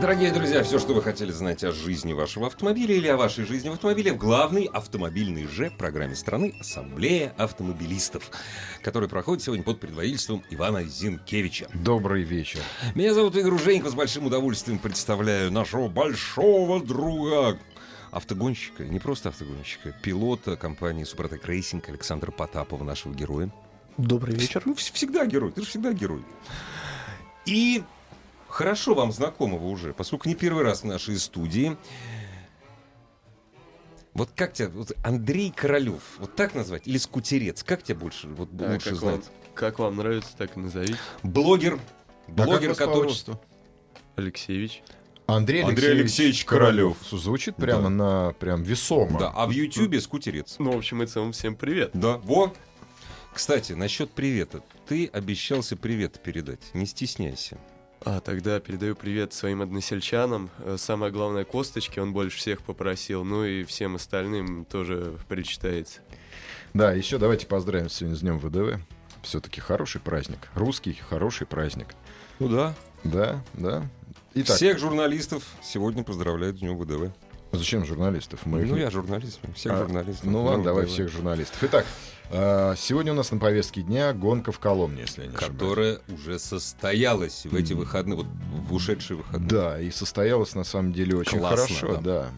Дорогие друзья, все, что вы хотели знать о жизни вашего автомобиля или о вашей жизни в автомобиле, в главной автомобильной же программе страны «Ассамблея автомобилистов», которая проходит сегодня под предводительством Ивана Зенкевича. Добрый вечер. Меня зовут Игорь Женихов. С большим удовольствием представляю нашего большого друга, автогонщика, не просто автогонщика, пилота компании «Супротек Рейсинг» Александра Потапова, нашего героя. Добрый вечер. Ну, всегда герой, ты же всегда герой. И хорошо вам знакомого уже, поскольку не первый раз в нашей студии. Вот как тебя, вот Андрей Королев, вот так назвать, или Скутерец, как тебя больше, вот, да, лучше как знать? Как вам нравится, так и назовите. Блогер, который... Алексеевич. Андрей Алексеевич Королев. Звучит прямо, да. Прям весомо. Да, а в Ютьюбе Скутерец. Ну, в общем и целом, всем привет. Да, во. Кстати, насчет привета. Ты обещался привет передать, не стесняйся. Тогда передаю привет своим односельчанам. Самое главное, Косточке, он больше всех попросил. Ну и всем остальным тоже причитается. Да, еще давайте поздравим сегодня с Днем ВДВ. Все-таки хороший праздник. Русский хороший праздник. Ну да. Да. Итак. Всех журналистов сегодня поздравляют с Днем ВДВ. Зачем журналистов? Я журналист, всех журналистов. Ну ладно, давай всех журналистов. Итак, сегодня у нас на повестке дня гонка в Коломне, если я не ошибаюсь. Которая уже состоялась в эти выходные, вот в ушедшие выходные. Да, и состоялась на самом деле очень хорошо. Да.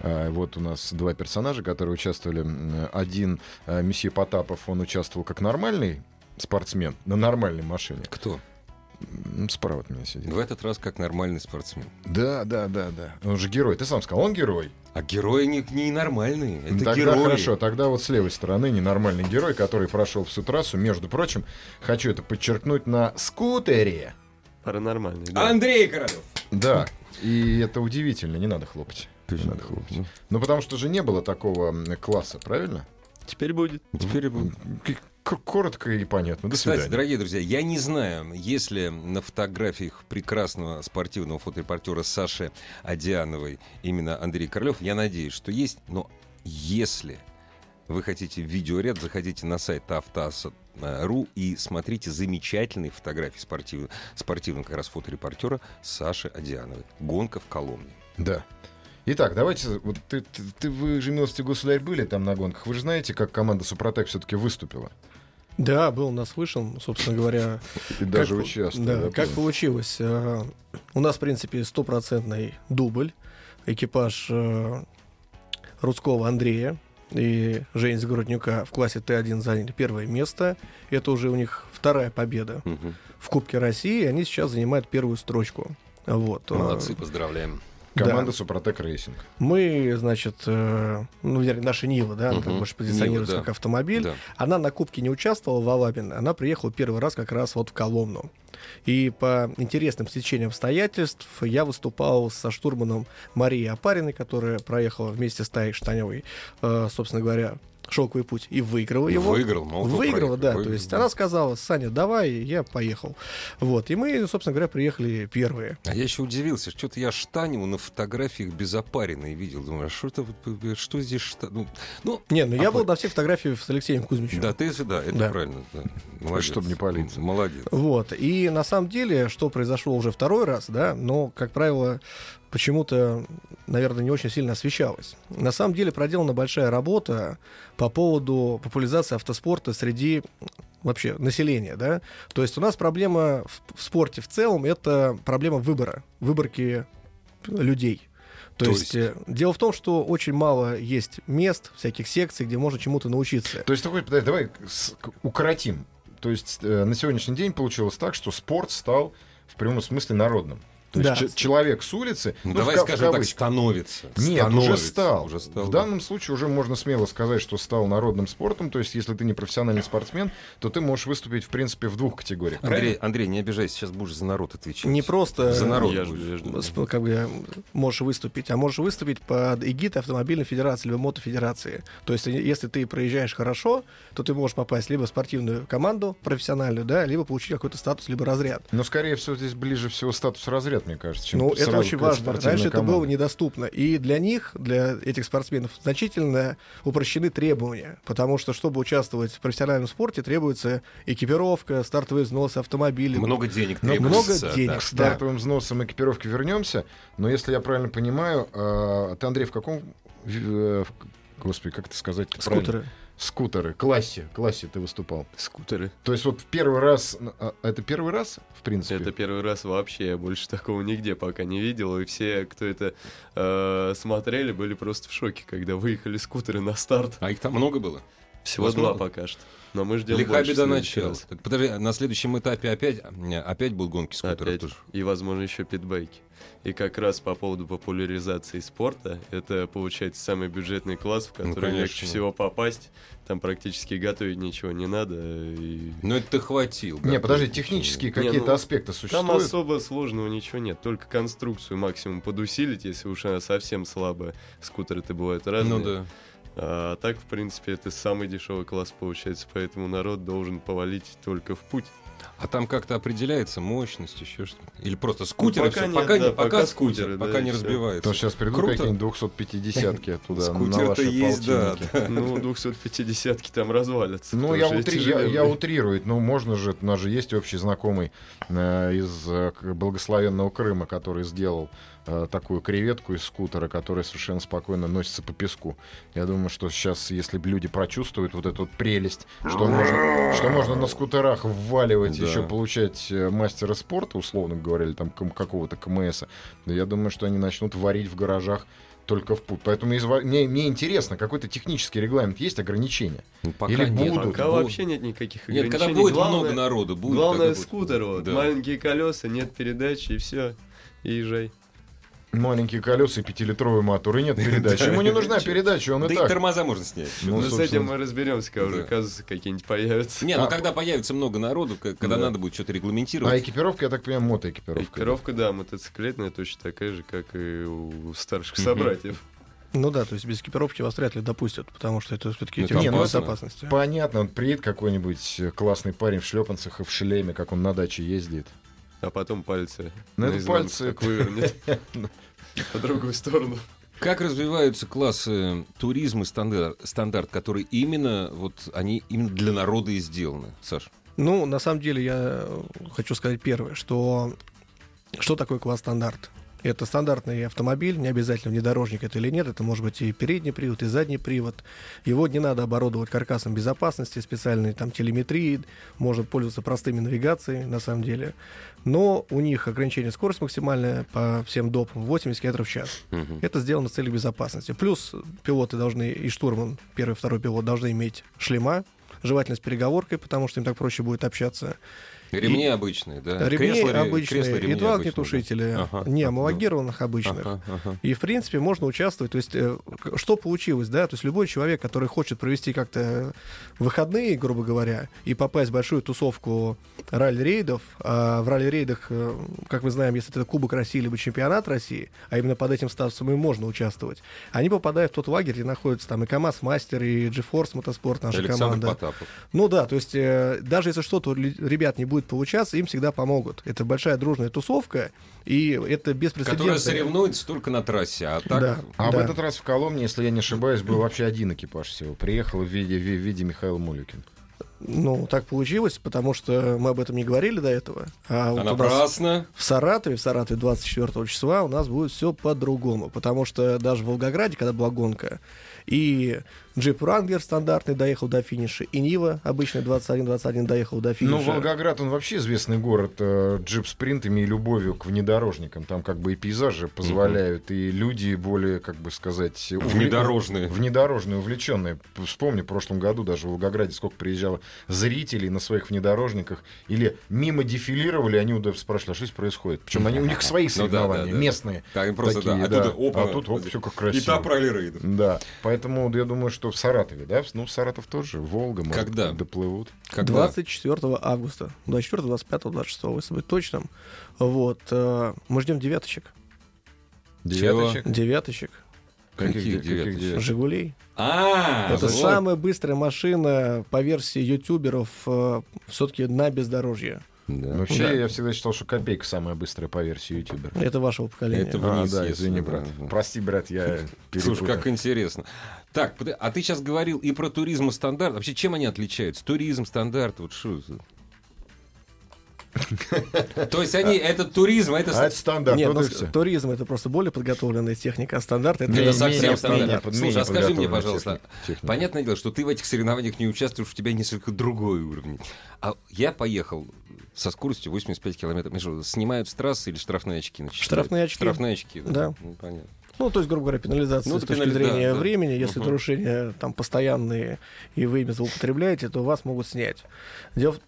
Вот у нас два персонажа, которые участвовали. Один, месье Потапов, он участвовал как нормальный спортсмен на нормальной машине. Кто? Справа от меня сидит. В этот раз как нормальный спортсмен. Да. Он же герой. Ты сам сказал, он герой. А герои не нормальные. Это тогда герои. Хорошо. Тогда вот с левой стороны ненормальный герой, который прошел всю трассу. Между прочим, хочу это подчеркнуть, на скутере. Паранормальный. Да. Андрей Королев. Да. И это удивительно. Не надо хлопать. Ну, потому что же не было такого класса, правильно? Теперь будет. Коротко и понятно. До свидания. Кстати, дорогие друзья, я не знаю, есть ли на фотографиях прекрасного спортивного фоторепортера Саши Адиановой именно Андрей Королев. Я надеюсь, что есть. Но если вы хотите видеоряд, заходите на сайт автоасса.ру и смотрите замечательные фотографии спортивного как раз фоторепортера Саши Адиановой. Гонка в Коломне. Да. Итак, давайте, вот вы же, милости государь, были там на гонках. Вы же знаете, как команда «Супротек» все-таки выступила? Да, был наслышан, собственно говоря. И даже участвовал. Как получилось? У нас, в принципе, 100-процентный дубль. Экипаж Руцкого Андрея и Жени Загруднюка в классе Т1 заняли первое место. Это уже у них вторая победа в Кубке России. Они сейчас занимают первую строчку. Вот. Молодцы, поздравляем. Команда «Супротек Рейсинг». Мы, значит, наша Нива, да, она больше позиционируется Нива, как автомобиль. Да. Она на Кубке не участвовала в Алабине, она приехала первый раз как раз вот в Коломну. И по интересным стечениям обстоятельств я выступал со штурманом Марии Апариной, которая проехала вместе с Таей Штаневой, собственно говоря, «Шелковый путь», и выиграла его. Выиграла. То есть она сказала: Саня, давай, и я поехал. Вот, и мы, собственно говоря, приехали первые. А я еще удивился, что-то я Штаневу на фотографиях без опаренной видел. Думаю, что здесь Штанева? Я был на всех фотографиях с Алексеем Кузьмичем. Да, это правильно. Да. Молодец. Чтобы не палиться. Молодец. Вот, и на самом деле, что произошло уже второй раз, да, но, как правило, почему-то, наверное, не очень сильно освещалось. На самом деле проделана большая работа по поводу популяризации автоспорта среди вообще населения, да. То есть у нас проблема в спорте в целом — это проблема выборки людей. То есть дело в том, что очень мало есть мест, всяких секций, где можно чему-то научиться. То есть давай укоротим. То есть на сегодняшний день получилось так, что спорт стал в прямом смысле народным. То да. есть человек с улицы... Ну, давай скажем так, становится. Нет, становится, уже стал. В данном случае уже можно смело сказать, что стал народным спортом. То есть если ты не профессиональный спортсмен, то ты можешь выступить, в принципе, в двух категориях. Андрей, не обижайся, сейчас будешь за народ отвечать. Не просто за народ можешь выступить, а можешь выступить под эгидой автомобильной федерации либо мотофедерации. То есть если ты проезжаешь хорошо, то ты можешь попасть либо в спортивную команду профессиональную, да, либо получить какой-то статус, либо разряд. Но, скорее всего, здесь ближе всего статус-разряд, мне кажется, чем сразу. Ну, это очень важно. Раньше это было недоступно. И для них, для этих спортсменов, значительно упрощены требования. Потому что, чтобы участвовать в профессиональном спорте, требуется экипировка, стартовый взнос автомобиля. Много денег требуется. К стартовым взносам экипировки вернемся. Но если я правильно понимаю, ты, Андрей, в каком... Господи, как это сказать? Скутеры. Классе ты выступал. Скутеры. То есть вот в первый раз... Это первый раз, в принципе? Это первый раз вообще. Я больше такого нигде пока не видел. И все, кто это смотрели, были просто в шоке, когда выехали скутеры на старт. А их там много было? Всего два пока что. Но мы ждем больше. Лиха беда началась. Подожди, на следующем этапе опять будут гонки скутеров тоже. И, возможно, еще питбайки. И как раз по поводу популяризации спорта, это, получается, самый бюджетный класс, в который легче всего попасть. Там практически готовить ничего не надо. И... Но это ты хватил. Не, подожди, технические какие-то аспекты существуют? Там особо сложного ничего нет. Только конструкцию максимум подусилить, если уж она совсем слабая. Скутеры-то бывают разные. Ну да. А так, в принципе, это самый дешевый класс получается, поэтому народ должен повалить только в путь. А там как-то определяется мощность, еще что-то? Или просто скутеры? Пока скутеры, пока не разбиваются. То сейчас придут какие-нибудь 250-ки оттуда на ваши полтинники. Ну, 250-ки там развалятся. Ну, я утрирую, но можно же, у нас же есть общий знакомый из благословенного Крыма, который сделал такую креветку из скутера, которая совершенно спокойно носится по песку. Я думаю, что сейчас, если бы люди прочувствуют вот эту вот прелесть, что можно на скутерах вваливать, еще получать мастера спорта, условно говоря, или там какого-то КМСа, я думаю, что они начнут варить в гаражах только в путь. Поэтому мне интересно, какой-то технический регламент есть, ограничения? Пока или нет. Пока вообще нет никаких ограничений. Нет, когда будет много народу. Главное скутер, маленькие колеса, нет передачи, и все, и езжай. Маленькие колеса и 5-литровый мотор, и нет передачи. Ему не нужна передача, он и так. Да и тормоза можно снять. Ну, с этим мы разберемся, когда уже казусы какие-нибудь появятся. Не, ну когда появится много народу, когда надо будет что-то регламентировать. А экипировка, я так понимаю, мотоэкипировка. Экипировка, да, мотоциклетная, точно такая же, как и у старших собратьев. Ну да, то есть без экипировки вас вряд ли допустят, потому что это все-таки тема безопасности. Понятно, он приедет какой-нибудь классный парень в шлепанцах и в шлеме, как он на даче ездит. А потом пальцы. Ну, это пальцы как вывернет по другую сторону. Как развиваются классы туризм и стандарт, которые именно они именно для народа и сделаны, Саш? Ну, на самом деле, я хочу сказать первое, что такое класс стандарт? Это стандартный автомобиль, не обязательно внедорожник это или нет, это может быть и передний привод, и задний привод. Его не надо оборудовать каркасом безопасности, специальной там телеметрией, можно пользоваться простыми навигацией, на самом деле. Но у них ограничение скорости максимальное по всем допам 80 км в час. Это сделано с целью безопасности. Плюс пилоты должны, и штурман, первый и второй пилот, должны иметь шлема, желательно с переговоркой, потому что им так проще будет общаться. Ремни обычные, да? Ремни обычные, и два огнетушителя, не амалогированных обычных. И, в принципе, можно участвовать. То есть, что получилось, да? То есть, любой человек, который хочет провести как-то выходные, грубо говоря, и попасть в большую тусовку ралли-рейдов, а в ралли-рейдах, как мы знаем, если это Кубок России либо Чемпионат России, а именно под этим статусом им можно участвовать, они попадают в тот лагерь, где находятся там и КамАЗ-мастер, и GeForce Мотоспорт, наша команда. Александр Потапов. Ну да, то есть, даже если что-то ребят не будет получаться, им всегда помогут. Это большая дружная тусовка, и это беспрецедентно. Которая соревнуется только на трассе. В этот раз в Коломне, если я не ошибаюсь, был вообще один экипаж всего. Приехал в виде Михаила Мулюкина. Ну, так получилось, потому что мы об этом не говорили до этого. Напрасно. В Саратове 24 числа у нас будет все по-другому, потому что даже в Волгограде, когда была гонка, и джип Wrangler стандартный доехал до финиша, и Нива обычный 21-21 доехал до финиша. Ну, Волгоград, он вообще известный город джип-спринтами и любовью к внедорожникам. Там как бы и пейзажи позволяют, и люди более, как бы сказать... Внедорожные, увлеченные. Вспомню, в прошлом году даже в Волгограде сколько приезжало зрителей на своих внедорожниках, или мимо дефилировали, они спрашивали, а что здесь происходит? Причем они, у них свои соревнования, местные. А тут все как красиво. И та пролеры идут. Да, поэтому я думаю, что в Саратове, да, ну, Саратов тоже, Волга, может, доплывут. 24 августа, 24, 25, 26, если быть точным. Вот, мы ждем девяточек. Девяточек. Каких девяточек? Жигулей. Это самая быстрая машина по версии ютуберов все-таки на бездорожье. Да. Вообще, я всегда считал, что копейка самая быстрая по версии ютубера. Это вашего поколения. Это вниз, извини, брат. Прости, брат, я перепутал. Слушай, как интересно. Так, а ты сейчас говорил и про туризм и стандарт. Вообще, чем они отличаются? Туризм, стандарт, вот что... То есть они, это туризм, это стандарт. Нет, туризм это просто более подготовленная техника, а стандарт это совсем стандарт. Слушай, а скажи мне, пожалуйста, понятное дело, что ты в этих соревнованиях не участвуешь, у тебя несколько другой уровень. А я поехал со скоростью 85 километров. Снимают с трассы или штрафные очки начинают? Штрафные очки. Штрафные очки, да. Ну, понятно. Ну, то есть, грубо говоря, пенализация с точки зрения времени. Если нарушения там постоянные и вы ими злоупотребляете, то вас могут снять.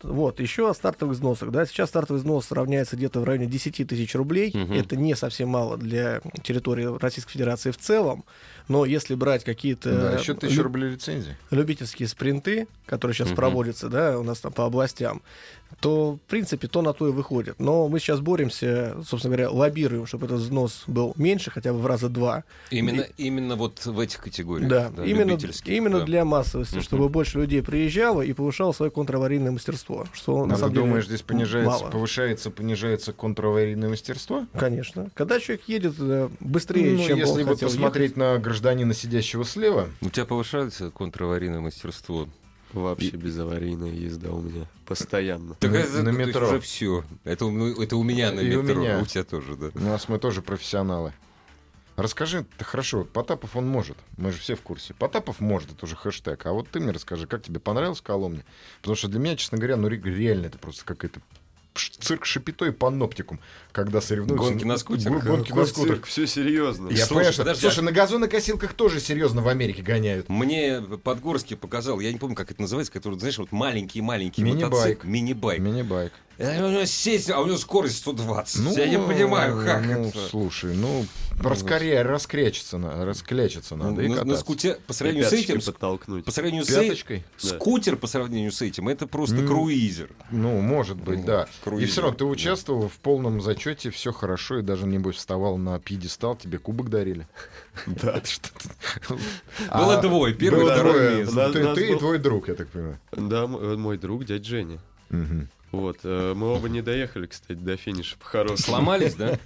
Вот, еще о стартовых взносах. Да? Сейчас стартовый взнос равняется где-то в районе 10 тысяч рублей. Это не совсем мало для территории Российской Федерации в целом. Но если брать какие-то... Да, еще 1000 рублей лицензии. Любительские спринты, которые сейчас проводятся, да, у нас там по областям, то, в принципе, то на то и выходит. Но мы сейчас боремся, собственно говоря, лоббируем, чтобы этот взнос был меньше, хотя бы в раза два. Именно вот в этих категориях? Да, да, именно для массовости, чтобы больше людей приезжало и повышало свое контраварийное мастерство. Что, на самом деле, думаешь, здесь повышается, понижается контраварийное мастерство? Конечно. Когда человек едет быстрее, чем он хотел. Если вот посмотреть на гражданина, сидящего слева... У тебя повышается контраварийное мастерство? Вообще безаварийная езда у меня постоянно. Так это на метро. Уже все. Это у меня на метро. У тебя тоже, да. У нас мы тоже профессионалы. Расскажи, хорошо, Потапов он может. Мы же все в курсе. Потапов может, это уже хэштег. А вот ты мне расскажи, как тебе понравилось в Коломне? Потому что для меня, честно говоря, реально это просто какая-то цирк шапито и паноптикум, когда соревнуются. Гонки на скутерах. Все серьезно. Я понимаю, что... Слушай, на газонокосилках тоже серьезно в Америке гоняют. Мне Подгорский показал, я не помню, как это называется, который, знаешь, вот маленький мотоцикл. Мини-байк. У него сесть, а у него скорость 120. Я не понимаю, как это. Слушай, расклячиться надо и кататься. По сравнению с этим... подтолкнуть. Пяточкой? Скутер по сравнению с этим, это просто круизер. Может быть, да. И все равно ты участвовал в полном зачете, все хорошо, и даже, небось, вставал на пьедестал, тебе кубок дарили. Да. Было двое, первый, второй. Ты и твой друг, я так понимаю. Да, мой друг, дядя Женя. Вот, мы оба не доехали, кстати, до финиша по-хорошему. Сломались, да?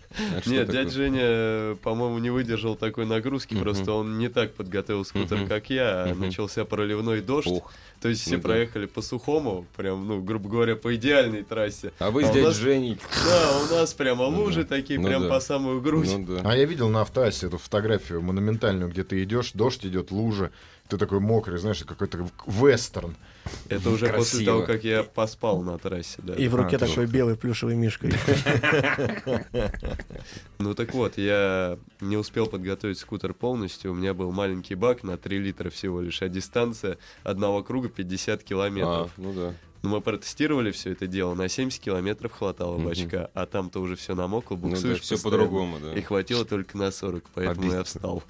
Нет, дядя Женя, по-моему, не выдержал такой нагрузки, просто он не так подготовил скутер, как я, начался проливной дождь, то есть все проехали по-сухому, прям, грубо говоря, по идеальной трассе. А вы с дядей Женей... Да, у нас прямо лужи такие, прям по самую грудь. А я видел на автоассе эту фотографию монументальную, где ты идешь, дождь идет, лужа. Ты такой мокрый, знаешь, какой-то вестерн. Это уже красиво. После того, как я поспал на трассе. Да. И в руке такой белый плюшевый мишка. Ну так вот, я не успел подготовить скутер полностью. У меня был маленький бак на 3 литра всего лишь, а дистанция одного круга 50 километров. Но мы протестировали все это дело, на 70 километров хватало бачка, а там-то уже все намокло, буксуешь все по-другому, да. И хватило только на 40, поэтому я встал.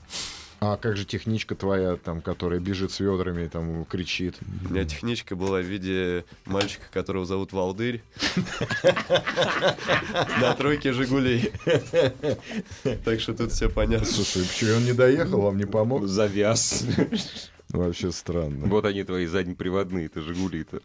А как же техничка твоя, там, которая бежит с ведрами, там, кричит? У меня техничка была в виде мальчика, которого зовут Валдырь. На тройке Жигулей. Так что тут все понятно. Слушай, почему он не доехал, вам не помог? Завяз. Вообще странно. Вот они твои заднеприводные-то, Жигули-то.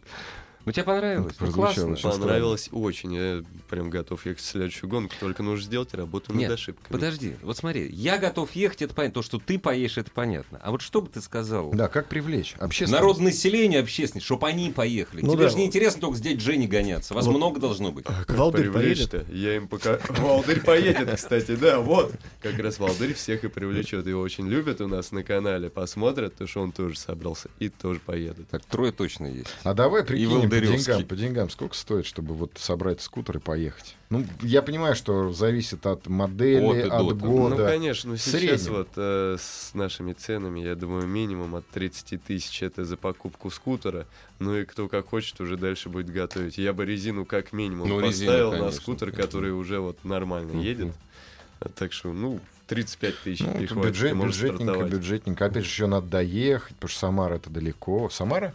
Ну, тебе понравилось? Ну, классно. Понравилось очень. Я прям готов ехать в следующую гонку. Только нужно сделать работу над ошибками. Подожди, вот смотри. Я готов ехать, это понятно. То, что ты поедешь, это понятно. А вот что бы ты сказал? Да, как привлечь? Народ, население, общественность, чтобы они поехали. Ну, тебе же не интересно только с дядей Женей гоняться. Вас много должно быть. А как привлечь-то? Я им пока... Валдырь поедет, кстати, да, вот. Как раз Валдырь всех и привлечет. Его очень любят у нас на канале. Посмотрят, потому что он тоже собрался и тоже поедет. Так, трое точно есть. А давай прикинем по деньгам. Сколько стоит, чтобы вот собрать скутер и поехать? Ну, я понимаю, что зависит от модели, от года. Ну, конечно, но сейчас вот с нашими ценами, я думаю, минимум от 30 тысяч это за покупку скутера. Ну и кто как хочет, уже дальше будет готовить. Я бы резину как минимум поставил на скутер, который уже вот нормально едет. Так что, ну... 35 тысяч приходит. Бюджетненько. Опять же, еще надо доехать, потому что Самара это далеко. Самара?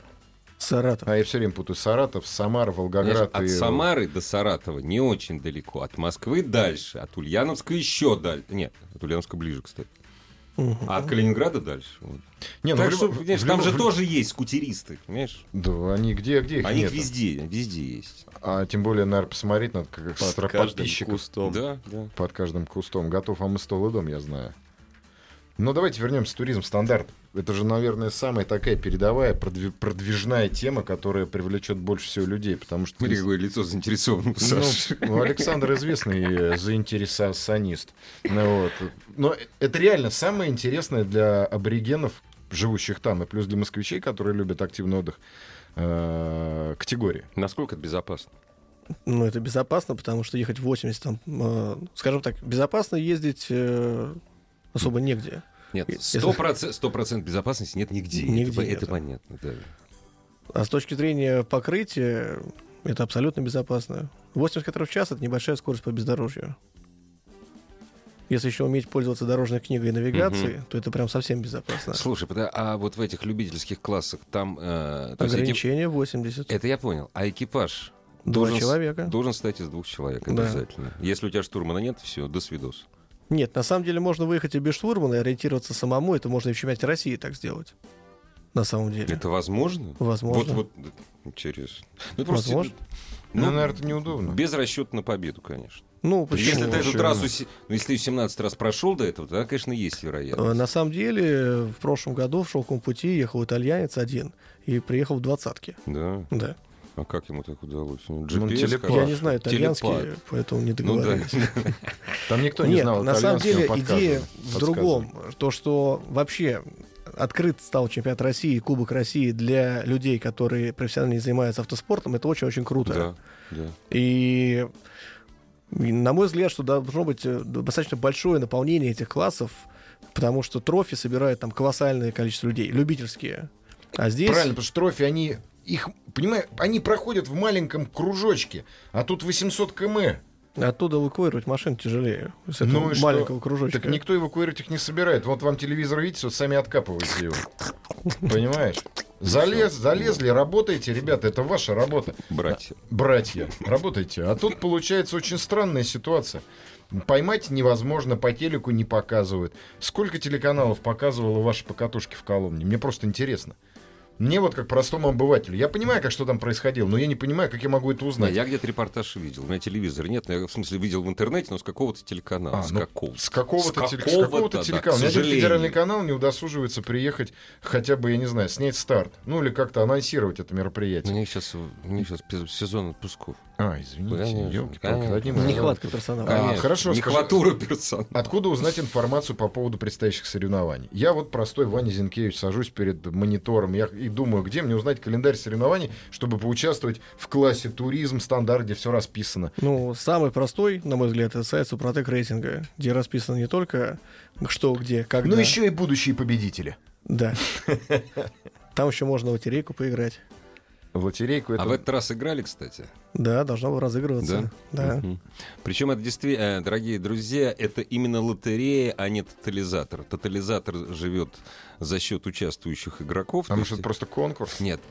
Саратов. А я все время путаю. Саратов, Самара, Волгоград. Знаешь, от Самары до Саратова не очень далеко. От Москвы дальше. От Ульяновска еще дальше. Нет, от Ульяновска ближе, кстати. А от Калининграда дальше. Вот. Не, так что, понимаешь, там же тоже есть скутеристы, понимаешь? Да, они где их они нет? Они везде есть. А тем более, наверное, посмотреть надо, как строподписчиков. Под каждым кустом. Готов вам и стол, и дом, я знаю. Но давайте вернемся в туризм стандарт. Это же, наверное, самая такая передовая, продвижная тема, которая привлечет больше всего людей, потому что... Смотри, какое лицо заинтересованного, Саша. Ну, Александр известный заинтересационист. Вот. Но это реально самое интересное для аборигенов, живущих там, и плюс для москвичей, которые любят активный отдых, категории. Насколько это безопасно? Ну, это безопасно, потому что ехать в 80, там, скажем так, безопасно ездить особо негде. Нет, 100% безопасности нет нигде. Это понятно. Да. А с точки зрения покрытия, это абсолютно безопасно. 80 км в час — это небольшая скорость по бездорожью. Если еще уметь пользоваться дорожной книгой и навигацией, то это прям совсем безопасно. Слушай, а вот в этих любительских классах там... Ограничение 80. Это я понял. А экипаж должен стать из двух человек обязательно. Да. Если у тебя штурмана нет, все, до свидос. Нет, на самом деле можно выехать и без штурмана и ориентироваться самому. Это можно и в чемпионате России так сделать. На самом деле. Это возможно? Возможно. Вот интересно. Ну, возможно. Ну, наверное, это неудобно. Без расчета на победу, конечно. Ну, почему? Если ты эту трассу, если 17 раз прошел до этого, тогда, конечно, есть вероятность. На самом деле, в прошлом году в Шелковом пути ехал итальянец один и приехал в 20-ке. Да. Да. А как ему так удалось? GPS, я не знаю итальянский, поэтому не договорились. Там никто не знал. На самом деле идея в другом. То, что вообще открыт стал чемпионат России, Кубок России для людей, которые профессионально занимаются автоспортом, это очень-очень круто. И, на мой взгляд, что должно быть достаточно большое наполнение этих классов, потому что трофи собирают там колоссальное количество людей, любительские. А здесь... Правильно, потому что трофи, они... Их, понимаешь, они проходят в маленьком кружочке, а тут 800 км. Оттуда эвакуировать машин тяжелее. С этого маленького кружочка. Так никто эвакуировать их не собирает. Вот вам телевизор, видите, вот сами откапываете его. Понимаешь? Залезли, работаете, ребята, это ваша работа. Братья, работайте. А тут получается очень странная ситуация. Поймать невозможно, по телеку не показывают. Сколько телеканалов показывало ваши покатушки в Коломне? Мне просто интересно. Мне вот как простому обывателю. Я понимаю, как что там происходило, но я не понимаю, как я могу это узнать. Да, я где-то репортаж видел. У меня телевизора нет. Но я, в смысле, видел в интернете, но с какого-то телеканала. С какого-то телеканала. Ни один федеральный канал не удосуживается приехать хотя бы, я не знаю, снять старт. Ну, или как-то анонсировать это мероприятие. У них сейчас сезон отпусков. Извините. Ёлки-палки. Нехватка персонала. Хорошо. Нехватура персонала. Откуда узнать информацию по поводу предстоящих соревнований? Я вот простой Ваня Зенкевич сажусь перед монитором, я и думаю, где мне узнать календарь соревнований, чтобы поучаствовать в классе туризм, стандарт, где все расписано. Ну, самый простой, на мой взгляд, это сайт Супротек Рейсинга, где расписано не только что, где, когда. Но еще и будущие победители. Да. Там еще можно в лотерейку поиграть. В лотерейку это... А в этот раз играли, кстати? Да, должно было разыгрываться. Да? Да. Причем это действительно, дорогие друзья, это именно лотерея, а не тотализатор. Тотализатор живет за счет участвующих игроков. Потому что это просто конкурс? Нет,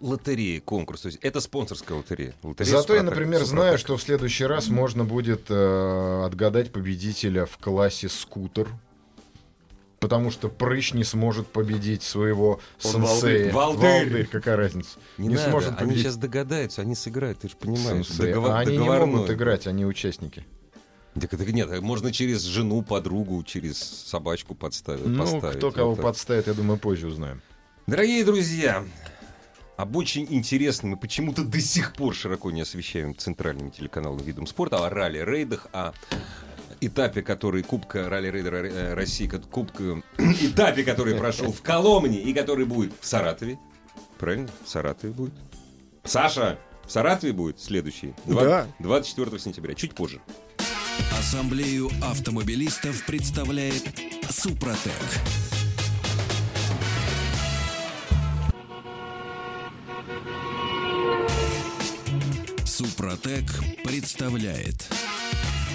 лотерея, конкурс. То есть это спонсорская лотерея. Зато я, например, знаю, что в следующий раз можно будет отгадать победителя в классе скутер. потому что прыщ не сможет победить своего сенсея. Валдырь, какая разница? Не надо, сможет победить. Они сейчас догадаются, они сыграют, ты же понимаешь. Они не могут играть, они участники. Так нет, можно через жену, подругу, через собачку подставить. Ну, кто кого подставит, я думаю, позже узнаем. Дорогие друзья, об очень интересном и почему-то до сих пор широко не освещаем центральным телеканалом видом спорта, о ралли-рейдах, о этапе, который Кубка ралли-рейдера России, Кубка этапе, который прошел в Коломне и который будет в Саратове. Правильно? В Саратове будет. Саша, в Саратове будет следующий. 24 сентября, чуть позже. Ассамблею автомобилистов представляет Супротек. Супротек представляет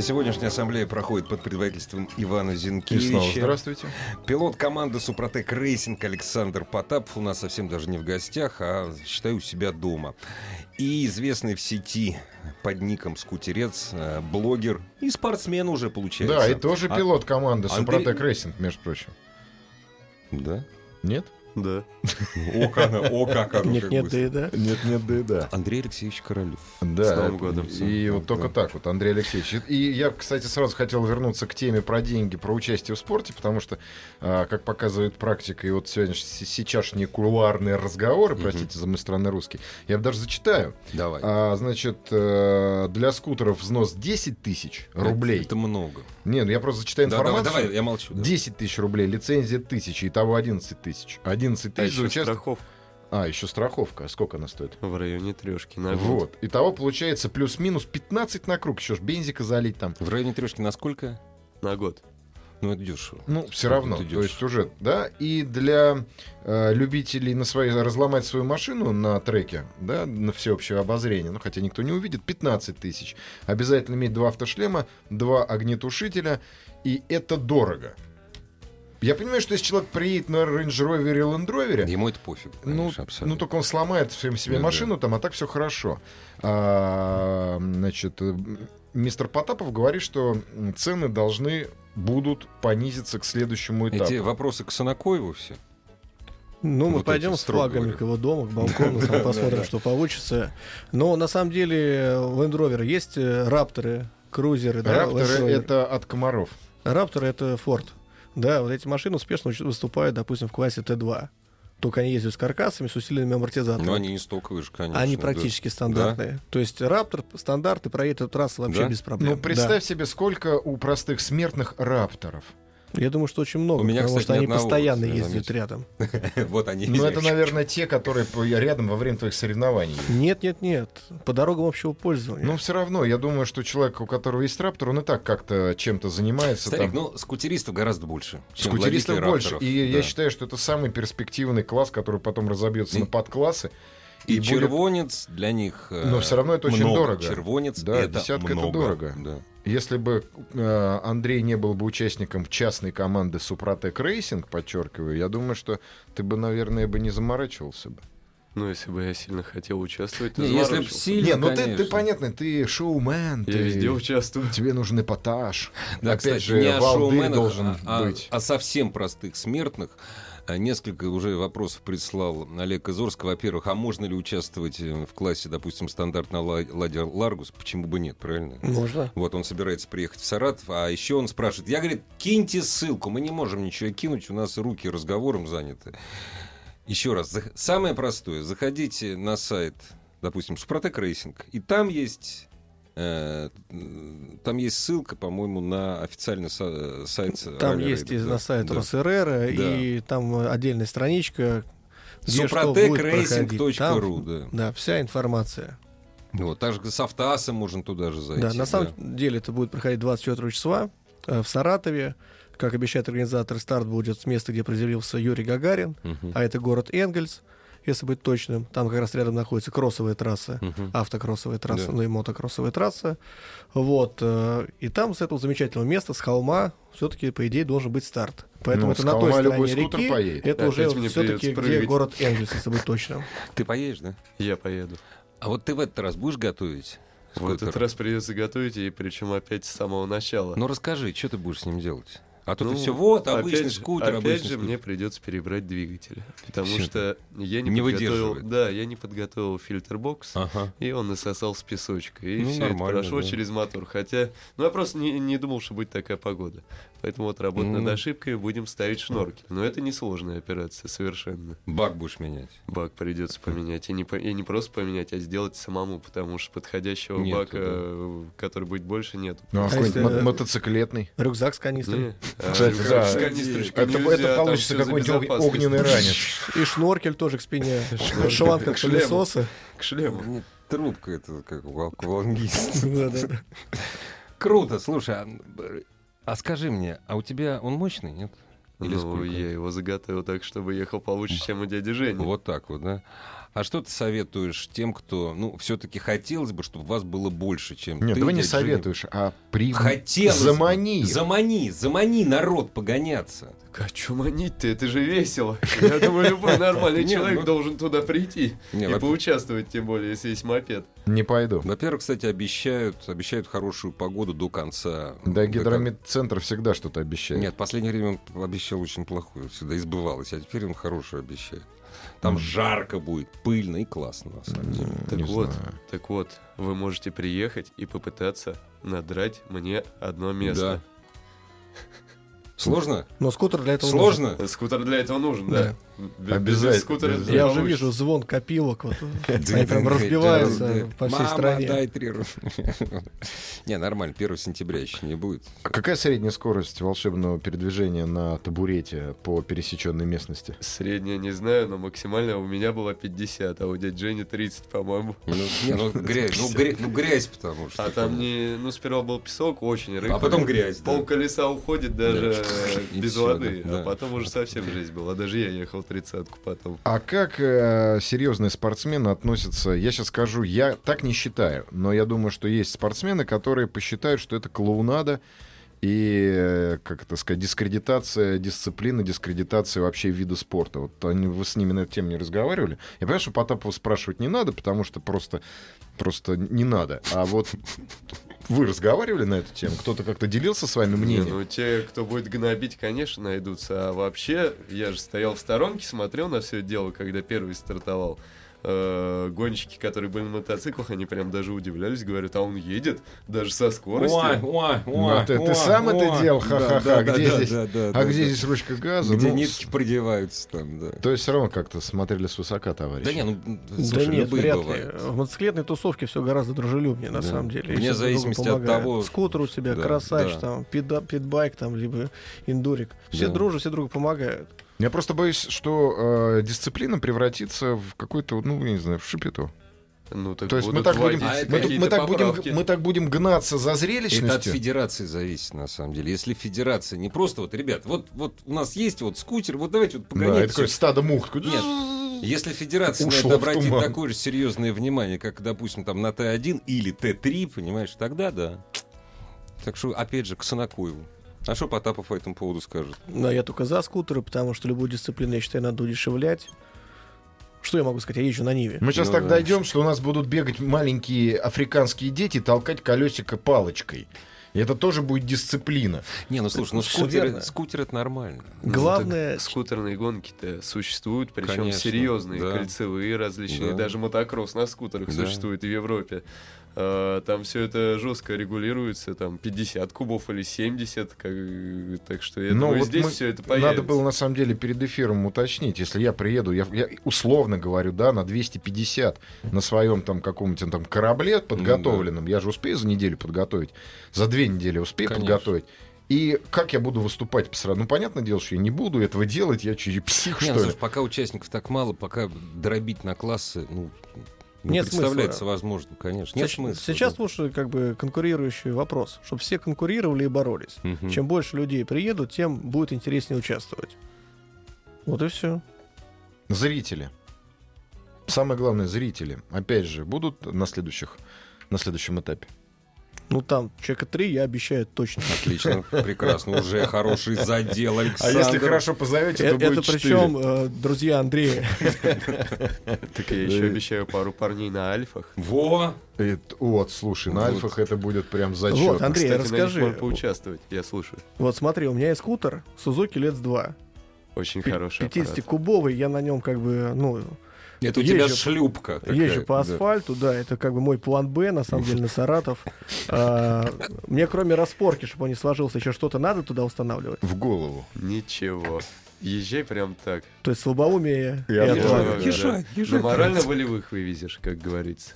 Сегодняшняя ассамблея проходит под предводительством Ивана Зенкевича. Здравствуйте. Пилот команды «Супротек Рейсинг» Александр Потапов у нас совсем даже не в гостях, а, считаю, у себя дома. И известный в сети под ником «Скутерец» блогер и спортсмен уже, получается. Да, и тоже пилот команды «Супротек Рейсинг», между прочим. Да? Нет? Да. О, как оно. Нет, да и да. Андрей Алексеевич Королев. Да. С Новым годом. И вот только так вот, Андрей Алексеевич. И я, кстати, сразу хотел вернуться к теме про деньги, про участие в спорте, потому что, как показывает практика, и вот сейчасшние кулуарные разговоры, простите за мой странный русский, я даже зачитаю. Давай. Значит, для скутеров взнос 10 тысяч рублей. Это много. Не, ну я просто зачитаю информацию. Давай, я молчу. 10 тысяч рублей, лицензия 1000, итого 11 тысяч. 11 тысяч за участок. А, еще страховка. А сколько она стоит? В районе трешки на год. Вот. Итого получается плюс-минус 15 на круг. Еще ж бензика залить там. В районе трешки на сколько? На год. Ну, это дешево. Ну, все равно. То есть уже, да. И для любителей на своей, разломать свою машину на треке, да, на всеобщее обозрение, ну, хотя никто не увидит, 15 тысяч. Обязательно иметь 2 автошлема, 2 огнетушителя. И это дорого. Я понимаю, что если человек приедет на Range Rover или Land Rover, ему это пофиг. Ну, только он сломает всем себе машину, там, а так все хорошо. Значит, мистер Потапов говорит, что цены должны будут понизиться к следующему этапу. Эти вопросы к Санакоеву все. Ну, мы вот пойдем с флагами к его дому, к балкону, там посмотрим, что получится. Но на самом деле в Land Rover есть рапторы, крузеры. Рапторы — это от комаров. Рапторы — это Ford. Да, вот эти машины успешно выступают, допустим, в классе Т2. Только они ездят с каркасами, с усиленными амортизаторами. Но они не стоковые же, конечно. Они практически стандартные. Да? То есть Раптор стандарты проедет эту трассу вообще без проблем. Ну, представь себе, сколько у простых смертных Рапторов. Я думаю, что очень много, меня, потому что они постоянно ездят рядом. Вот они. Ну, это, наверное, те, которые рядом во время твоих соревнований. Нет. По дорогам общего пользования. Но все равно, я думаю, что человек, у которого есть раптор, он и так как-то чем-то занимается. Старик, ну, скутеристов гораздо больше. Скутеристов больше. И я считаю, что это самый перспективный класс, который потом разобьется на подклассы. И червонец будет... для них но все равно это много. Очень дорого. Червонец, да, это десятка много. Это дорого. Да. Если бы Андрей не был бы участником частной команды «Супротек Рейсинг», подчеркиваю, я думаю, что ты бы, наверное, не заморачивался бы. Ну, если бы я сильно хотел участвовать, то заморачивался. Не, ну ты понятно, ты шоумен. Я везде участвую. Тебе нужен эпатаж. Да, опять же, не о шоуменах должен быть. А совсем простых смертных. Несколько уже вопросов прислал Олег Изорск. Во-первых, а можно ли участвовать в классе, допустим, стандартный «Ладер Ларгус»? Почему бы нет, правильно? Можно. Вот он собирается приехать в Саратов, а еще он спрашивает. Я, говорит, киньте ссылку, мы не можем ничего кинуть, у нас руки разговором заняты. Еще раз, самое простое, заходите на сайт, допустим, «Супротек Рейсинг», и там есть... Там есть ссылка, по-моему, на официальный сайт. Там есть на сайт РосРР, и там отдельная страничка Супротек Рейсинг.ру. Да, вся информация. Вот, также с автоассом можно туда же зайти. Да, на самом деле это будет проходить 24 числа в Саратове. Как обещает организатор, старт будет с места, где приземлился Юрий Гагарин, а это город Энгельс. если быть точным. Там как раз рядом находится кроссовая трасса, автокроссовая трасса, ну и мотокроссовая трасса. Вот. И там с этого замечательного места, с холма, все-таки, по идее, должен быть старт. Поэтому это на той стороне реки, это уже все-таки где город Энгельс, если быть точным. Ты поедешь, да? Я поеду. А вот ты в этот раз будешь готовить? В этот раз придется готовить, и причем опять с самого начала. Ну расскажи, что ты будешь с ним делать? А то ты все, вот, обычный скутер. Опять же, мне придется перебрать двигатель. Потому что я не подготовил, фильтрбокс, и он насосался песочка. И все это прошло через мотор. Хотя, я просто не думал, что будет такая погода. Поэтому вот работа над ошибками, будем ставить шнорки. Но это несложная операция совершенно. Бак будешь менять? Бак придется поменять. И не просто поменять, а сделать самому, потому что подходящего бака, который будет больше, нет. Ну, а какой-нибудь мотоциклетный? Рюкзак с канистрой? Кстати, это получится какой-нибудь огненный ранец. И шноркель тоже к спине. Шланг как пылесоса. К шлему. Трубка это как волангист. Круто, слушай. А скажи мне, а у тебя он мощный, нет? Или сколько? Я его заготовил так, чтобы ехал получше, чем у дяди Жени. Вот так вот, да? А что ты советуешь тем, кто... Ну, все-таки хотелось бы, чтобы вас было больше, чем ты. Нет, ты не советуешь, а замани. Замани народ погоняться. Так, а что манить-то? Это же весело. Я думаю, любой нормальный человек должен туда прийти и поучаствовать, тем более, если есть мопед. Не пойду. Во-первых, кстати, обещают хорошую погоду до конца. Да, гидрометцентр всегда что-то обещает. Нет, в последнее время он обещал очень плохую, всегда избывалось, а теперь он хорошую обещает. Там жарко будет, пыльно и классно, на самом деле. Так вот, вы можете приехать и попытаться надрать мне одно место. Да. Сложно? Но скутер для этого нужен. Скутер для этого нужен, да. Обязательно. Я уже вижу звон копилок. Они прям разбиваются по всей стране. Мама, дай 3 рубля. Не, нормально, 1 сентября еще не будет. А какая средняя скорость волшебного передвижения на табурете по пересеченной местности? Средняя не знаю, но максимально у меня была 50, а у дяди Жени 30, по-моему. Грязь, потому что. А там сперва был песок, очень рыхлый. А потом грязь. Пол колеса уходит даже без воды. А потом уже совсем жесть была. Даже я ехал 30-ку потом. А как серьезные спортсмены относятся? Я сейчас скажу, я так не считаю, но я думаю, что есть спортсмены, которые посчитают, что это клоунада и, как это сказать, дискредитация дисциплины, дискредитация вообще вида спорта. Вот вы с ними на эту тему не разговаривали. Я понимаю, что Потапова спрашивать не надо, потому что просто не надо. А вот... Вы разговаривали на эту тему? Кто-то как-то делился с вами мнением? Те, кто будет гнобить, конечно, найдутся. А вообще, я же стоял в сторонке, смотрел на все это дело, когда первый стартовал. Гонщики, которые были на мотоциклах, они прям даже удивлялись, говорят, а он едет даже со скоростью. Ты сам это делал? Ха-ха-ха. А где здесь ручка газа? Где нитки продеваются там, да. То есть все равно как-то смотрели свысока, товарищи. Нет, вряд ли. В мотоциклетной тусовке все гораздо дружелюбнее, на самом деле. Вне зависимости от того... Скутер у тебя, красавчик, там, питбайк, там, либо индурик. Все дружат, все другу помогают. Я просто боюсь, что дисциплина превратится в какую-то, я не знаю, в шипету. То есть мы так будем гнаться за зрелищностью. Это от федерации зависит, на самом деле. Если федерация не просто... Ребят, у нас есть скутер, давайте погоняемся. Да, это такое стадо мух. Нет. Если федерация на это обратит такое же серьезное внимание, как, допустим, там, на Т1 или Т3, понимаешь, тогда да. Так что, опять же, к Санакуеву. А что Потапов по этому поводу скажет? Я только за скутеры, потому что любую дисциплину, я считаю, надо удешевлять. Что я могу сказать? Я езжу на Ниве. Мы сейчас так дойдем, что у нас будут бегать маленькие африканские дети, толкать колесико палочкой. И это тоже будет дисциплина. Скутер это нормально. Главное... скутерные гонки-то существуют, причем серьезные, кольцевые различные. Даже мотокросс на скутерах существует и в Европе. Там все это жестко регулируется, там 50 кубов или 70, так что я думаю, здесь все это появится. Надо было на самом деле перед эфиром уточнить, если я приеду, я условно говорю, на 250 на своем там каком-нибудь там корабле подготовленном, я же успею за неделю подготовить, за 2 недели успею подготовить. И как я буду выступать по сравнению? Понятное дело, что я не буду этого делать, я чуть-чуть псих, что ли? Слушай, пока участников так мало, пока дробить на классы, Нет представляется смысла. Возможным, конечно. Нет смысла. Сейчас лучше конкурирующий вопрос, чтобы все конкурировали и боролись. Чем больше людей приедут, тем будет интереснее участвовать. Вот и все. Зрители. Самое главное, зрители, опять же, будут на следующем этапе? Ну, там человека 3, я обещаю точно. Отлично, прекрасно, уже хороший задел, Александр. А если хорошо позовете, то будет 4. Это причем друзья Андрея. Так я еще обещаю пару парней на альфах. Во! Вот, слушай, на альфах это будет прям зачет. Вот, Андрей, расскажи. Можно поучаствовать, я слушаю. Вот смотри, у меня есть скутер Сузуки Лец-2. Очень хороший аппарат. 50-кубовый, я на нем как бы, ну... Это у тебя шлюпка. Езжу по асфальту, да, это как бы мой план Б, на самом деле, на Саратов. Мне кроме распорки, чтобы он не сложился, еще что-то надо туда устанавливать? В голову. Ничего. Езжай прям так. То есть слабоумие. Езжай. На морально-волевых вывезешь, как говорится.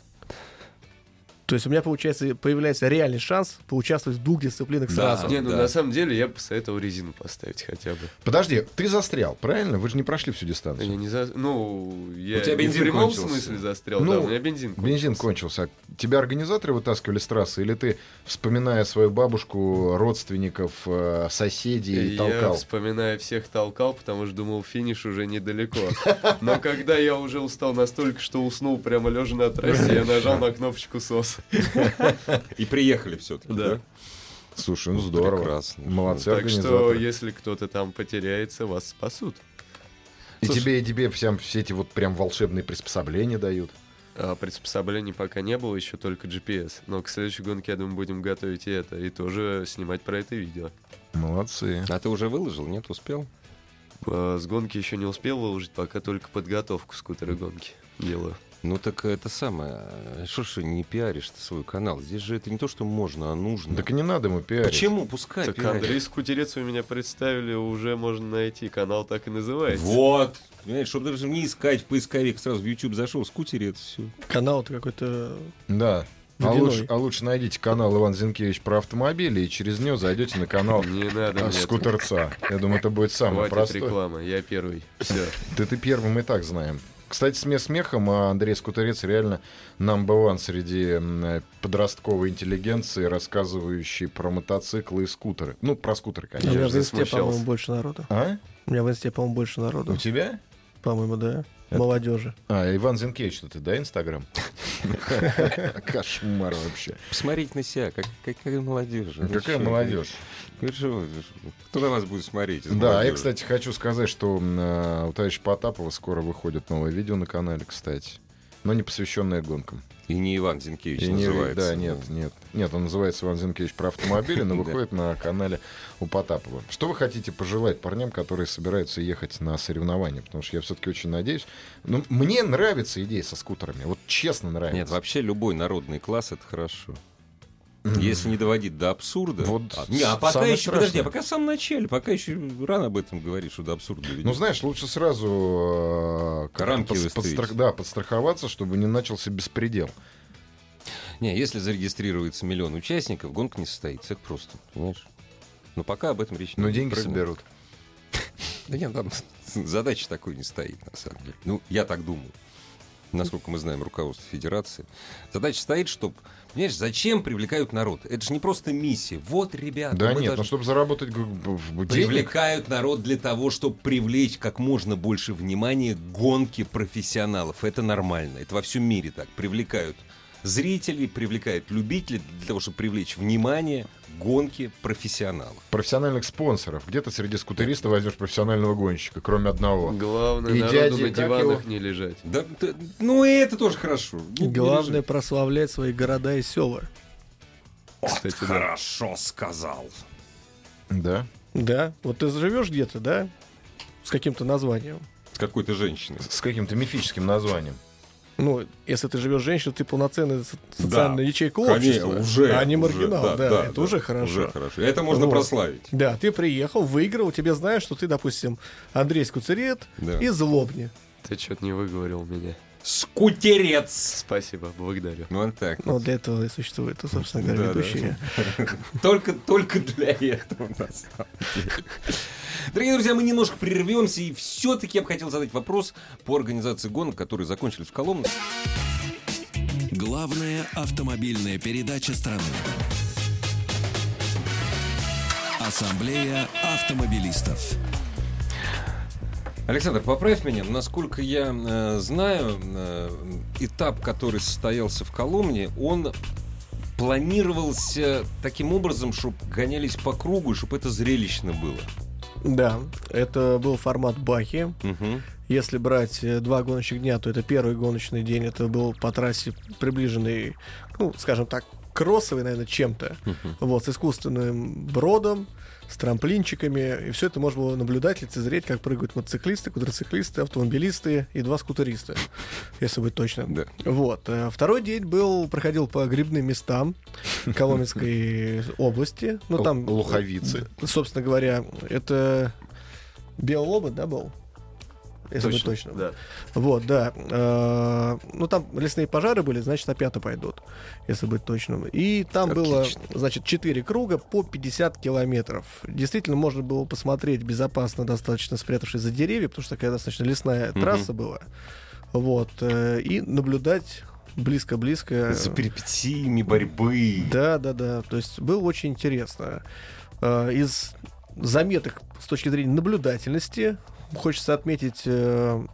То есть у меня, получается, появляется реальный шанс поучаствовать в двух дисциплинах сразу. Не, ну да. На самом деле я бы посоветовал резину поставить хотя бы. Подожди, ты застрял, правильно? Вы же не прошли всю дистанцию. Я не застрял. Ну, я не в прямом смысле застрял, ну, да, у меня бензин кончился. Бензин кончился. Тебя организаторы вытаскивали с трассы, или ты, вспоминая свою бабушку, родственников, соседей, толкал? Я, вспоминая всех, толкал, потому что думал, финиш уже недалеко. Но когда я уже устал настолько, что уснул прямо лежа на трассе, я нажал на кнопочку «СОС». И приехали все-таки, да? Слушай, ну здорово. Прекрасно. Молодцы организаторы. Так что, если кто-то там потеряется, вас спасут. И тебе всем все эти вот прям волшебные приспособления дают? Приспособлений пока не было, еще только GPS. Но к следующей гонке, я думаю, будем готовить и это. И тоже снимать про это видео. Молодцы. А ты уже выложил, нет? Успел? С гонки еще не успел выложить, пока только подготовку скутера гонки делаю. Ну так это самое, что ж не пиаришь-то свой канал? Здесь же это не то, что можно, а нужно. Так и не надо ему пиарить. Почему? Пускай так пиарит. Андрей Скутерец у меня представили, уже можно найти, канал так и называется. Вот! Понимаешь, чтобы даже не искать в поисковик, сразу в YouTube зашел, Скутерец, все. Канал-то какой-то... Да. А лучше найдите канал Иван Зенкевич про автомобили, и через него зайдете на канал Скутерца. Я думаю, это будет самое простое. Хватит рекламы, я первый. Все. Ты первым, и так знаем. Кстати, смехом, а Андрей Скутерец реально number one среди подростковой интеллигенции, рассказывающей про мотоциклы и скутеры. Ну, про скутеры, конечно. У меня в инсте, по-моему, больше народу. А? У меня в инсте, по-моему, больше народу. У тебя? По-моему, да. Это... молодежи. А, Иван Зенкевич, ты, да, Инстаграм? Кошмар вообще. Посмотрите на себя, какая молодежь. Какая молодежь. Кто на вас будет смотреть? Да, я, кстати, хочу сказать, что у товарища Потапова скоро выходит новое видео на канале, кстати, но не посвященное гонкам. И не Иван Зенкевич называется. Да, нет, он называется Иван Зенкевич про автомобили, но выходит на канале у Потапова. Что вы хотите пожелать парням, которые собираются ехать на соревнования? Потому что я все-таки очень надеюсь. Ну, мне нравится идея со скутерами. Вот честно нравится. Нет, вообще любой народный класс — это хорошо. Если не доводить до абсурда... Вот пока еще, подожди, пока в самом начале, пока еще рано об этом говоришь, что до абсурда ведет. Ну, знаешь, лучше сразу подстраховаться, чтобы не начался беспредел. Не, если зарегистрируется 1 миллион участников, гонка не состоится, это просто, понимаешь? Но пока об этом речь не идет. Но деньги соберут. Да нет, там задача такой не стоит, на самом деле. Ну, я так думаю. Насколько мы знаем руководство федерации. Задача стоит, чтобы... Понимаешь, зачем привлекают народ? Это же не просто миссия. Вот, ребята... Да нет, но чтобы заработать денег... Привлекают народ для того, чтобы привлечь как можно больше внимания гонки профессионалов. Это нормально. Это во всем мире так. Привлекают зрителей, привлекают любителей для того, чтобы привлечь внимание гонки профессионалов. Профессиональных спонсоров. Где-то среди скутеристов возьмешь профессионального гонщика, кроме одного. Главное, и народу дяди, на диванах не лежать. Да, ну и это тоже хорошо. Главное прославлять свои города и села. Вот, кстати, хорошо сказал. Да? Да. Вот ты живешь где-то, да? С каким-то названием. С какой-то женщиной. С каким-то мифическим названием. Ну, если ты живешь женщиной, ты полноценная социальная ячейка общества, конечно, не маргинал. Это уже хорошо. Это можно прославить. Да, ты приехал, выиграл, тебе знаешь, что ты, допустим, Андрей Скутерец и Злобни. Ты что-то не выговорил меня. Скутерец! Спасибо, благодарю. Ну, вот так. Ну, для этого и существует, собственно говоря, ведущие. Только для этого, на самом деле. Дорогие друзья, мы немножко прервемся, и все-таки я бы хотел задать вопрос по организации гонок, которые закончились в Коломне. Главная автомобильная передача страны. Ассамблея автомобилистов. Александр, поправь меня, насколько я знаю, этап, который состоялся в Коломне, он планировался таким образом, чтобы гонялись по кругу, и чтобы это зрелищно было. Да, это был формат баки. Угу. Если брать два гоночных дня, то это первый гоночный день. Это был по трассе приближенный, ну, скажем так, кроссовый, наверное, чем-то. Угу. Вот, с искусственным бродом, с трамплинчиками. И все это можно было наблюдать, лицезреть, как прыгают мотоциклисты, квадроциклисты, автомобилисты и два скутериста, если быть точным. Да. Вот. Второй день проходил по грибным местам Коломенской области. Ну, там, Луховицы. Собственно говоря, это Белолобот, да, был? Если быть точным. Да. Вот, да. Ну, там лесные пожары были, значит, на 5 пойдут, если быть точным. И там было, значит, 4 круга по 50 километров. Действительно, можно было посмотреть безопасно, достаточно спрятавшись за деревья, потому что такая достаточно лесная трасса была. Вот. И наблюдать близко-близко. За перипетиями борьбы. Да. То есть было очень интересно. Из заметок с точки зрения наблюдательности хочется отметить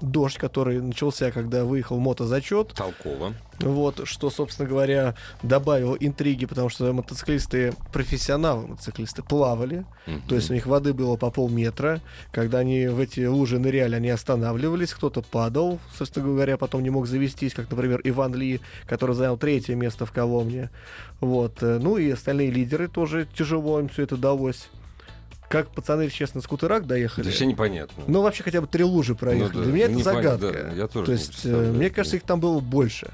дождь, который начался, когда выехал мотозачет. Толково. Вот, что, собственно говоря, добавило интриги, потому что мотоциклисты, профессионалы мотоциклисты, плавали. То есть у них воды было по полметра. Когда они в эти лужи ныряли, они останавливались, кто-то падал, собственно говоря, потом не мог завестись, как, например, Иван Ли, который занял 3-е место в Коломне. Вот. Ну и остальные лидеры тоже тяжело им все это далось. Как пацаны, честно, на скутерах доехали. Вообще непонятно. Ну, вообще хотя бы 3 лужи проехали. Ну, да. Для меня это загадка. Да, я тоже. То есть, мне кажется, их там было больше.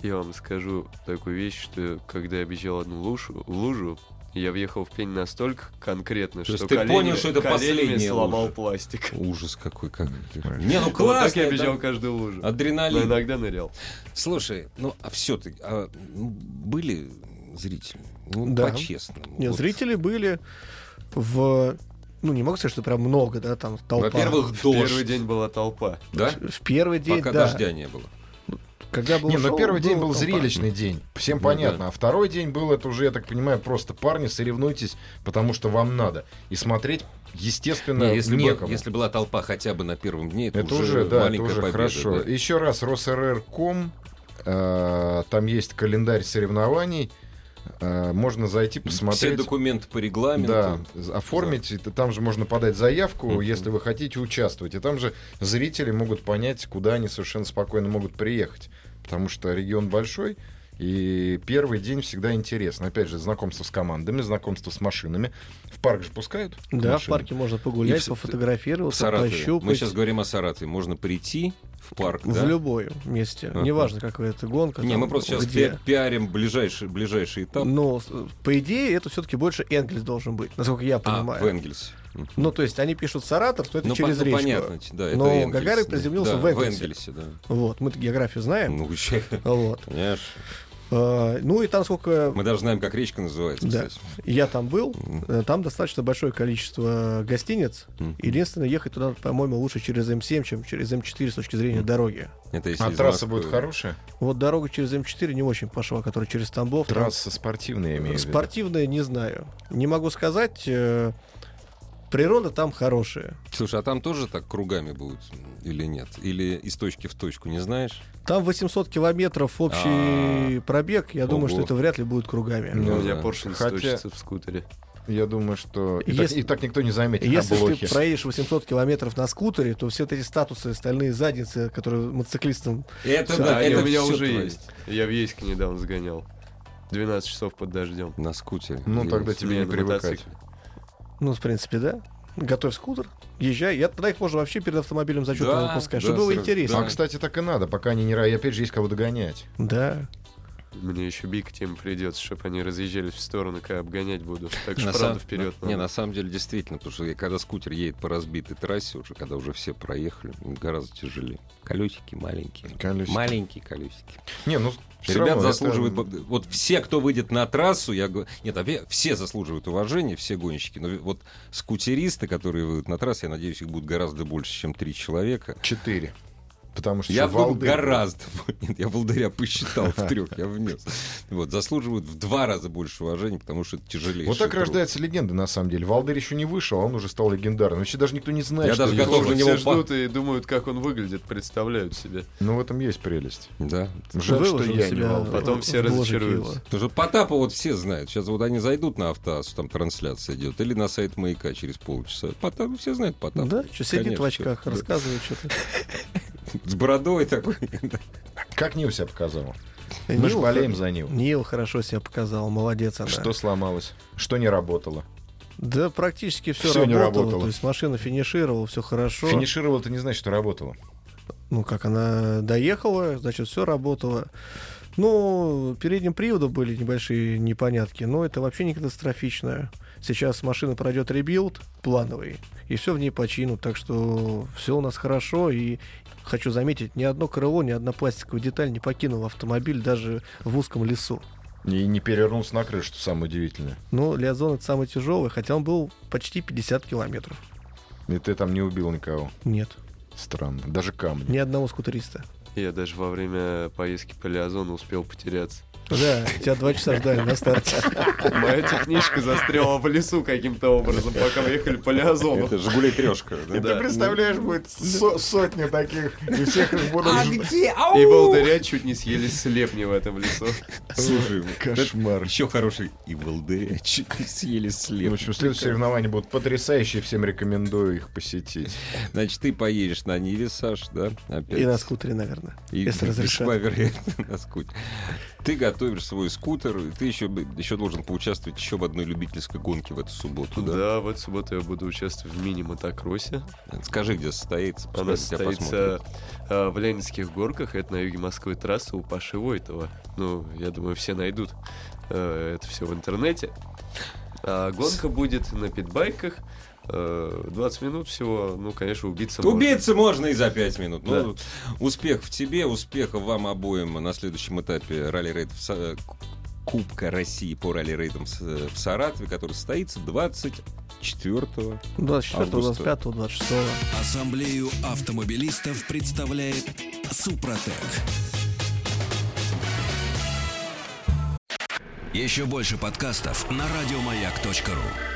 Я вам скажу такую вещь, что когда я объезжал одну лужу, я въехал в пень настолько конкретно, что ты понял, что это последняя сломал пластик. Ужас какой. Не, ну классно. Так я объезжал каждую лужу. Адреналин. Но иногда нырял. Слушай, ну, а все-таки были зрители? Ну, да. По-честному. Нет, вот. Зрители были... Ну, не могу сказать, что прям много, да, там толпа. Во-первых, первый день была толпа. Да? В первый день, пока дождя не было. Когда был первый день был зрелищный день, всем понятно. Да. А второй день был, это уже, я так понимаю, просто парни, соревнуйтесь, потому что вам надо. И смотреть, естественно, некому. Если была толпа хотя бы на первом дне, это уже маленькая победа. Хорошо. Да. Еще раз, rosrr.com, там есть календарь соревнований. Можно зайти, посмотреть. Все документы по регламенту. Да, оформить. Да. Там же можно подать заявку, если вы хотите участвовать. И там же зрители могут понять, куда они совершенно спокойно могут приехать. Потому что регион большой, и первый день всегда интересно. Опять же, знакомство с командами, знакомство с машинами. В парк же пускают? Да, машины. В парке можно погулять, пофотографироваться, пощупать. Мы сейчас говорим о Саратове. Можно прийти в парк, в любое месте. Неважно, какая это гонка. Не, мы просто сейчас пиарим ближайший этап. Но, по идее, это все-таки больше Энгельс должен быть, насколько я понимаю. А, в Энгельс. Ну, то есть, они пишут Саратов, то это через речку. Понятно, да, это Энгельс. Но Гагарин приземлился в Энгельсе. Вот, мы-то географию знаем. Ну, конечно. Ну и там сколько... Мы даже знаем, как речка называется, кстати. Я там был, там достаточно большое количество гостиниц. Единственное, ехать туда, по-моему, лучше через М7, чем через М4 с точки зрения дороги. А трасса будет хорошая? Вот дорога через М4 не очень пошла, которая через Тамбов. Трасса спортивная, имею в виду? Спортивная, не знаю. Не могу сказать... Природа там хорошая. Слушай, а там тоже так кругами будут или нет? Или из точки в точку, не знаешь? Там 800 километров общий пробег. Я думаю, что это вряд ли будет кругами. У меня поршень стучится в скутере. Я думаю, что и так никто не заметит. Если ты проедешь 800 километров на скутере, то все эти статусы, остальные задницы, которые мотоциклистам... Это да, это у меня уже есть. Я в Ейск недавно сгонял. 12 часов под дождем. На скутере. Ну, тогда тебе не привыкать. Ну, в принципе, да. Готовь скутер, езжай. Я тогда их можно вообще перед автомобилем зачетом выпускать, чтобы было интересно. А, кстати, так и надо, пока они не... И опять же, есть кого догонять. Да. Мне еще биг тем придется, чтобы они разъезжались в сторону, когда обгонять буду. Так что правда вперед. Не, на самом деле, действительно, потому что когда скутер едет по разбитой трассе, уже когда уже все проехали, гораздо тяжелее. Колесики маленькие. Маленькие колесики. Не, ну... Ребят заслуживают... Это... Вот все, кто выйдет на трассу, я говорю... Нет, все заслуживают уважения, все гонщики. Но вот скутеристы, которые выйдут на трассу, я надеюсь, их будет гораздо больше, чем 3 человека. 4. Потому что я был гораздо... Нет, я Валдыря посчитал в трех, я внес. Вот, заслуживают в 2 раза больше уважения, потому что это тяжелее. Вот так труд. Рождается легенда, на самом деле. Валдырь еще не вышел, а он уже стал легендарным. Вообще даже никто не знает, я что даже готов на него. Все ждут и думают, как он выглядит, представляют себе. Ну, в этом есть прелесть. Да. Жаль, что я не Валдырь. Потом все разочаруются. Потому что Потапа вот все знают. Сейчас вот они зайдут на автоассу, там трансляция идет, или на сайт Маяка через полчаса. Потап, все знают Потапа. Да, что сидит в очках, рассказывает что-то. С бородой такой. Как Нива себя показала? Мы же болеем за Ниву. Нива хорошо себя показала, молодец она. Что сломалось? Что не работало? Да практически все работало. То есть машина финишировала, все хорошо. Финишировала, это не значит, что работала. Ну, как она доехала, значит, все работало. Ну, передним приводом были небольшие непонятки, но это вообще не катастрофично. Сейчас машина пройдет ребилд плановый, и все в ней починут. Так что все у нас хорошо. И хочу заметить, ни одно крыло, ни одна пластиковая деталь не покинула автомобиль даже в узком лесу. И не перевернулся на крышу, что самое удивительное. Ну, Леозон — это самый тяжелый, хотя он был почти 50 километров. И ты там не убил никого? Нет. Странно. Даже камни. Ни одного скутериста. Я даже во время поездки по Леозону успел потеряться. Да, тебя 2 часа ждали на старте. Моя техничка застряла в лесу каким-то образом, пока мы ехали по Леозону. Это «Жигули» трёшка. Да? И да. Ты представляешь, будет сотня таких, и всех их будут... И Валдыря чуть не съели слепни в этом лесу. Слушай, кошмар. Еще хороший. И Валдыря чуть не съели слепни. В общем, следующие соревнования будут потрясающие, всем рекомендую их посетить. Значит, ты поедешь на Ниве, Саш, да? Опять. И на скутере, наверное. И вероятно, на скутере. Ты готовишь свой скутер, и ты еще должен поучаствовать еще в одной любительской гонке в эту субботу, да? Да, в эту субботу я буду участвовать в мини-мотокроссе. Скажи, где состоится. Она состоится в Ленинских горках, это на юге Москвы трасса у Паши Войтова. Ну, я думаю, все найдут это все в интернете. А гонка будет на питбайках. 20 минут всего, ну, конечно, убиться можно и за 5 минут. Да. Ну, успех в тебе, успехов вам обоим на следующем этапе ралли-рейдов Кубка России по ралли-рейдам в Саратове, который состоится 24 августа. 25-го, 26-го. Ассамблею автомобилистов представляет Супротек. Еще больше подкастов на радиомаяк.ру.